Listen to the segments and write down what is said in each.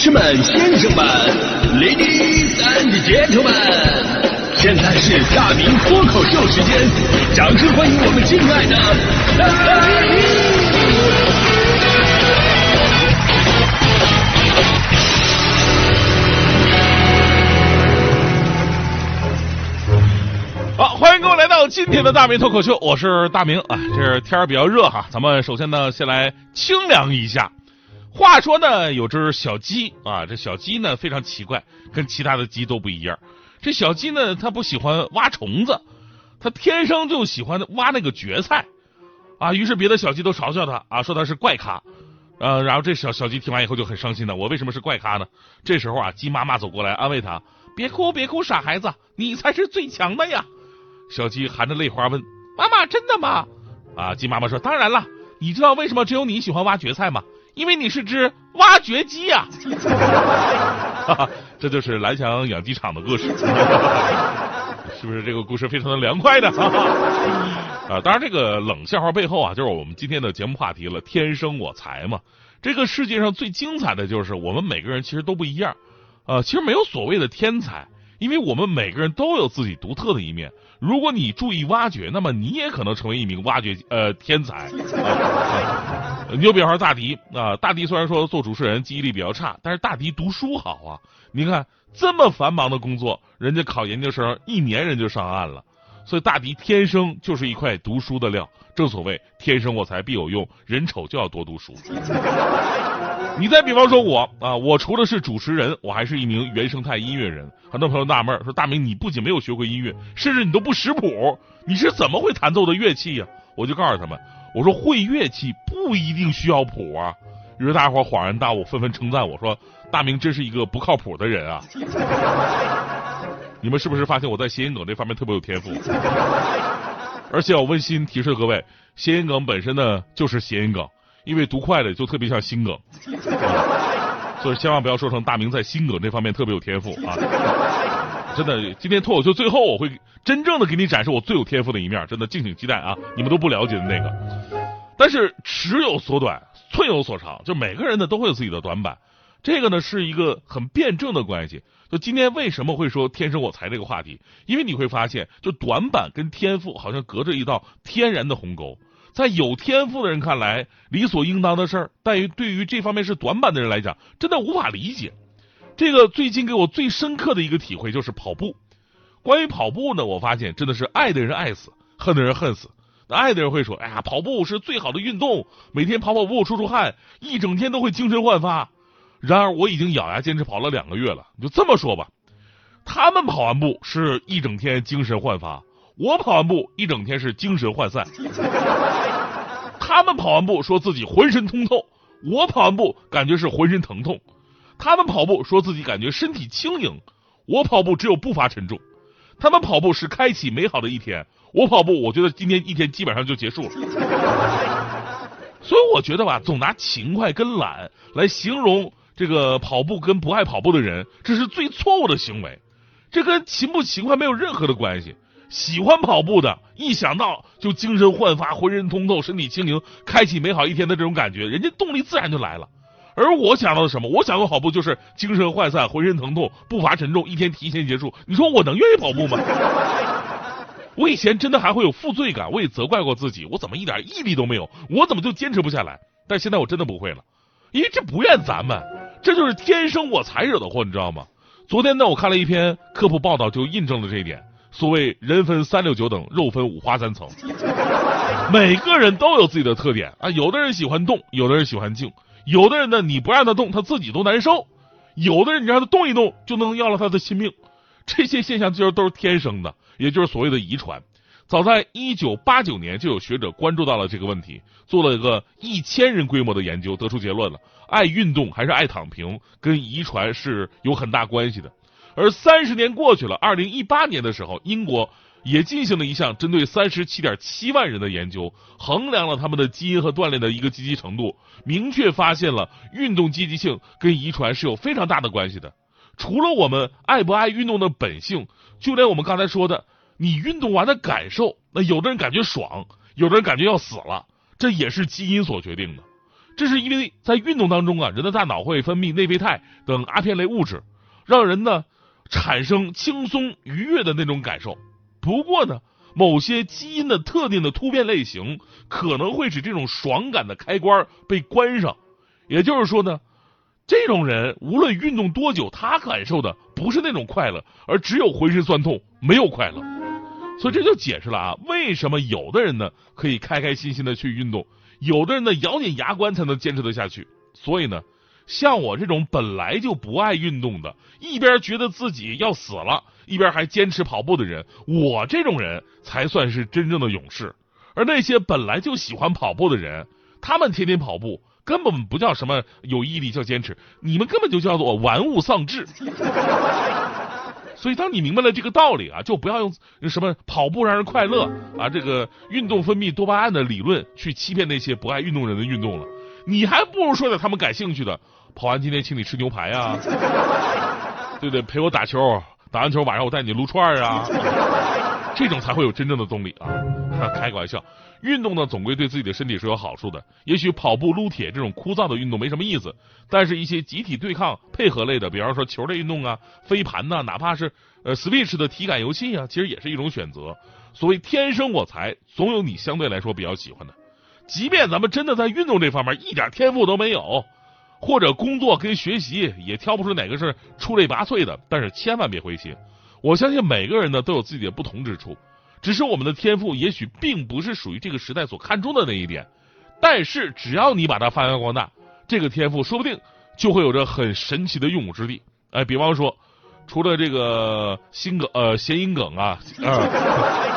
士们、先生们 ，Ladies and Gentlemen， 现在是大明脱口秀时间，掌声欢迎我们敬爱的大明！好，欢迎各位来到今天的大明脱口秀，我是大明啊。这天儿比较热哈，咱们首先呢，先来清凉一下。话说呢，有只小鸡啊，这小鸡呢非常奇怪，跟其他的鸡都不一样。这小鸡呢，它不喜欢挖虫子，它天生就喜欢挖那个蕨菜，啊，于是别的小鸡都嘲笑它啊，说它是怪咖，然后这小鸡听完以后就很伤心的，我为什么是怪咖呢？这时候啊，鸡妈妈走过来安慰它，别哭别哭，傻孩子，你才是最强的呀。小鸡含着泪花问，妈妈真的吗？啊，鸡妈妈说，当然了，你知道为什么只有你喜欢挖蕨菜吗？因为你是只挖掘机呀、啊，这就是蓝翔养鸡场的故事，是不是？这个故事非常的凉快的啊！当然，这个冷笑话背后啊，就是我们今天的节目话题了。天生我材嘛，这个世界上最精彩的就是我们每个人其实都不一样，其实没有所谓的天才，因为我们每个人都有自己独特的一面。如果你注意挖掘，那么你也可能成为一名挖掘天才。你就比方说大迪啊，大迪虽然说做主持人记忆力比较差，但是大迪读书好啊。你看这么繁忙的工作，人家考研究生一年人就上岸了，所以大迪天生就是一块读书的料。正所谓天生我材必有用，人丑就要多读书。你再比方说我啊，我除了是主持人，我还是一名原生态音乐人。很多朋友纳闷说，大明你不仅没有学过音乐，甚至你都不识谱，你是怎么会弹奏的乐器呀、啊？我就告诉他们。我说会乐器不一定需要谱啊，于是大伙恍然大悟，纷纷称赞我说：“大明真是一个不靠谱的人啊！”你们是不是发现我在谐音梗这方面特别有天赋？而且我温馨提示各位，谐音梗本身呢就是谐音梗，因为读快了就特别像心梗，所以千万不要说成大明在心梗这方面特别有天赋啊！真的，今天脱口秀最后我会真正的给你展示我最有天赋的一面，真的敬请期待啊！你们都不了解的那个。但是尺有所短，寸有所长，就每个人呢都会有自己的短板。这个呢是一个很辩证的关系。就今天为什么会说天生我材这个话题？因为你会发现，就短板跟天赋好像隔着一道天然的鸿沟。在有天赋的人看来，理所应当的事儿，但于对于这方面是短板的人来讲，真的无法理解。这个最近给我最深刻的一个体会就是跑步。关于跑步呢，我发现真的是爱的人爱死，恨的人恨死。爱的人会说，哎呀，跑步是最好的运动，每天跑跑步出出汗，一整天都会精神焕发。然而我已经咬牙坚持跑了2个月了，就这么说吧，他们跑完步是一整天精神焕发，我跑完步一整天是精神涣散。他们跑完步说自己浑身通透，我跑完步感觉是浑身疼痛。他们跑步说自己感觉身体轻盈，我跑步只有步伐沉重。他们跑步是开启美好的一天，我跑步我觉得今天一天基本上就结束了。所以我觉得吧，总拿勤快跟懒来形容这个跑步跟不爱跑步的人，这是最错误的行为。这跟勤不勤快没有任何的关系。喜欢跑步的一想到就精神焕发，浑身通透，身体轻盈，开启美好一天的这种感觉，人家动力自然就来了。而我想到的什么？我想到跑步就是精神涣散，浑身疼痛，步伐沉重，一天提前结束。你说我能愿意跑步吗？我以前真的还会有负罪感，我也责怪过自己，我怎么一点毅力都没有，我怎么就坚持不下来？但现在我真的不会了，因为这不怨咱们，这就是天生我材惹的祸，你知道吗？昨天呢，我看了一篇科普报道，就印证了这一点。所谓人分369等，肉分5花3层，每个人都有自己的特点啊。有的人喜欢动，有的人喜欢静。有的人呢，你不让他动，他自己都难受；有的人你让他动一动，就能要了他的性命。这些现象其实都是天生的，也就是所谓的遗传。早在1989年，就有学者关注到了这个问题，做了一个1000人规模的研究，得出结论了：爱运动还是爱躺平，跟遗传是有很大关系的。而30年过去了，2018年的时候，英国也进行了一项针对37.7万人的研究，衡量了他们的基因和锻炼的一个积极程度，明确发现了运动积极性跟遗传是有非常大的关系的。除了我们爱不爱运动的本性，就连我们刚才说的你运动完的感受，那有的人感觉爽，有的人感觉要死了，这也是基因所决定的。这是因为在运动当中啊，人的大脑会分泌内啡肽等阿片类物质，让人呢产生轻松愉悦的那种感受。不过呢，某些基因的特定的突变类型可能会使这种爽感的开关被关上，也就是说呢，这种人无论运动多久，他感受的不是那种快乐，而只有浑身酸痛，没有快乐。所以这就解释了啊，为什么有的人呢可以开开心心的去运动，有的人呢咬紧牙关才能坚持得下去。所以呢，像我这种本来就不爱运动的，一边觉得自己要死了，一边还坚持跑步的人，我这种人才算是真正的勇士。而那些本来就喜欢跑步的人，他们天天跑步根本不叫什么有毅力，叫坚持，你们根本就叫做玩物丧志。所以当你明白了这个道理啊，就不要用什么跑步让人快乐啊，这个运动分泌多巴胺的理论去欺骗那些不爱运动人的运动了。你还不如说点他们感兴趣的，跑完今天请你吃牛排啊，对不对？陪我打球，打完球晚上我带你撸串啊，这种才会有真正的动力啊。开个玩笑，运动呢总归对自己的身体是有好处的。也许跑步撸铁这种枯燥的运动没什么意思，但是一些集体对抗配合类的，比方说球类运动啊、飞盘啊，哪怕是SWITCH 的体感游戏啊，其实也是一种选择。所谓天生我材，总有你相对来说比较喜欢的。即便咱们真的在运动这方面一点天赋都没有，或者工作跟学习也挑不出哪个是出类拔萃的，但是千万别灰心。我相信每个人呢都有自己的不同之处，只是我们的天赋也许并不是属于这个时代所看重的那一点，但是只要你把它发扬光大，这个天赋说不定就会有着很神奇的用武之地。哎，比方说，除了这个谐音梗啊，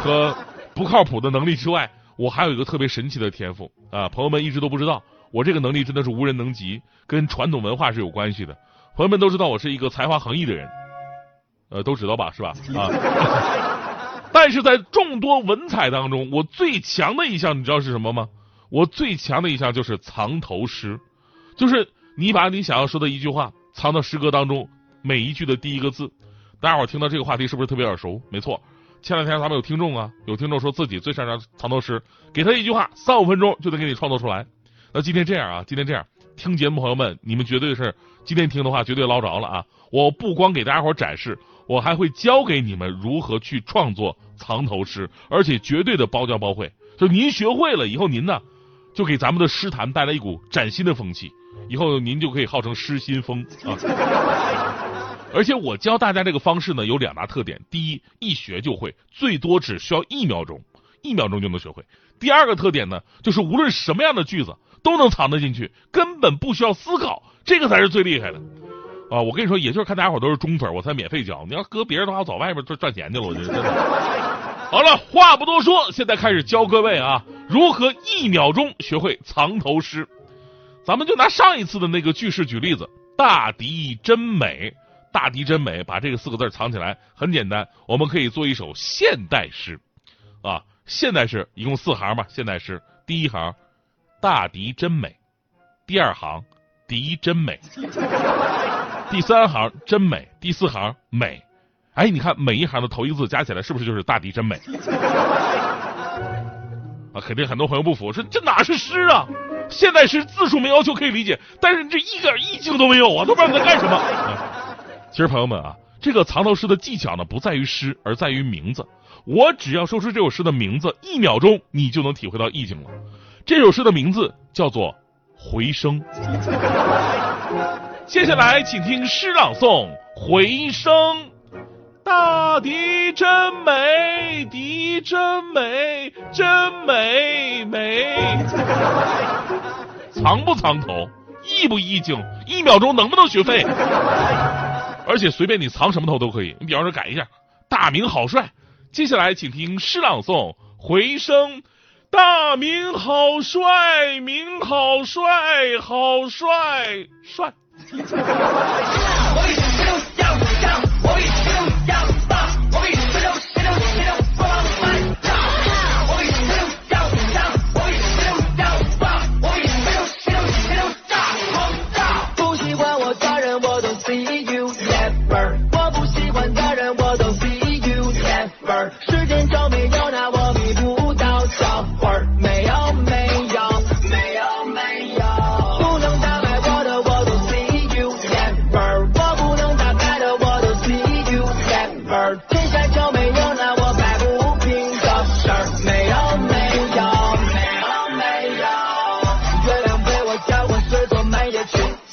和不靠谱的能力之外，我还有一个特别神奇的天赋啊，朋友们一直都不知道，我这个能力真的是无人能及，跟传统文化是有关系的。朋友们都知道我是一个才华横溢的人，都知道吧，是吧？啊。但是在众多文采当中，我最强的一项你知道是什么吗？我最强的一项就是藏头诗，就是你把你想要说的一句话藏到诗歌当中每一句的第一个字。大家伙听到这个话题是不是特别耳熟？没错，前两天咱们有听众说自己最擅长藏头诗，给他一句话3-5分钟就能给你创作出来。那今天这样，听节目朋友们，你们绝对是今天听的话绝对捞着了啊！我不光给大家伙展示，我还会教给你们如何去创作藏头诗，而且绝对的包教包会。就您学会了以后，您呢就给咱们的诗坛带来一股崭新的风气，以后您就可以号称诗新风啊！而且我教大家这个方式呢有两大特点：第一，一学就会，最多只需要1秒钟就能学会；第二个特点呢，就是无论什么样的句子都能藏得进去，根本不需要思考，这个才是最厉害的啊！我跟你说，也就是看大家伙都是中粉，我才免费教。你要搁别人的话，我早外面赚钱去了。我觉得真的。好了，话不多说，现在开始教各位啊，如何1秒钟学会藏头诗。咱们就拿上一次的那个句式举例子：大敌真美，大敌真美。把这个4个字藏起来很简单，我们可以做一首现代诗啊。现代诗一共4行吧，现代诗第1行大敌真美，第2行敌真美，第3行真美，第4行美。哎，你看每一行的头一个字加起来是不是就是大敌真美啊？肯定很多朋友不服，说这哪是诗啊，现代诗字数没要求可以理解，但是这一点意境都没有啊，都不知道你在干什么啊。其实朋友们啊，这个藏头诗的技巧呢不在于诗，而在于名字。我只要说出这首诗的名字，1秒钟你就能体会到意境了。这首诗的名字叫做回声。接下来请听诗朗诵回声。大敌真美，敌真美，真美美。藏不藏头，意不意境，1秒钟能不能学会？而且随便你藏什么头都可以，你比方说改一下大明好帅。接下来请听诗朗诵回声。大明好帅，明好帅，好帅帅。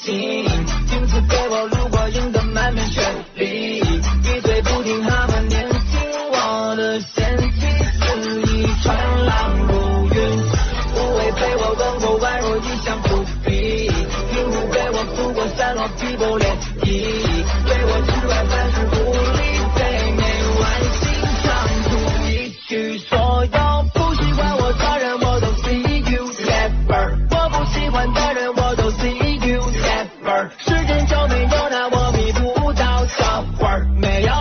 停，镜子给我路过，映得满面雪里，闭嘴不听他们念经，我的仙气肆意传浪如云，无畏被我吻过，宛若一向不比，云雾被我拂过，散落碧波涟漪，对我之外凡事不理，被没完心唱出一句所有不喜欢我的人我都 see you never， 我不喜欢的人我都 see you。时间就没有那我迷不到，小会儿没有，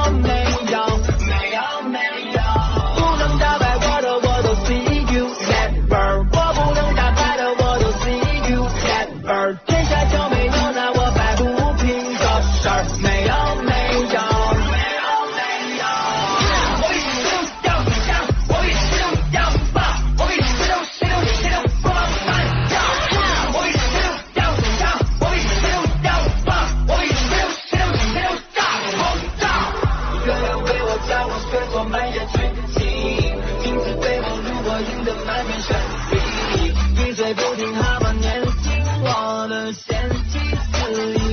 不能打败我的我都 see you never， 我不能打败的我都 see you never， 天下就没有那我摆不平的事儿，没有，我一直都要想，我一直都要把，我一直都谁都不麻烦要，我一直都要想。满眼纯情，镜子被我路过，映得满面神秘，闭嘴不听他们念经，我的仙气肆意。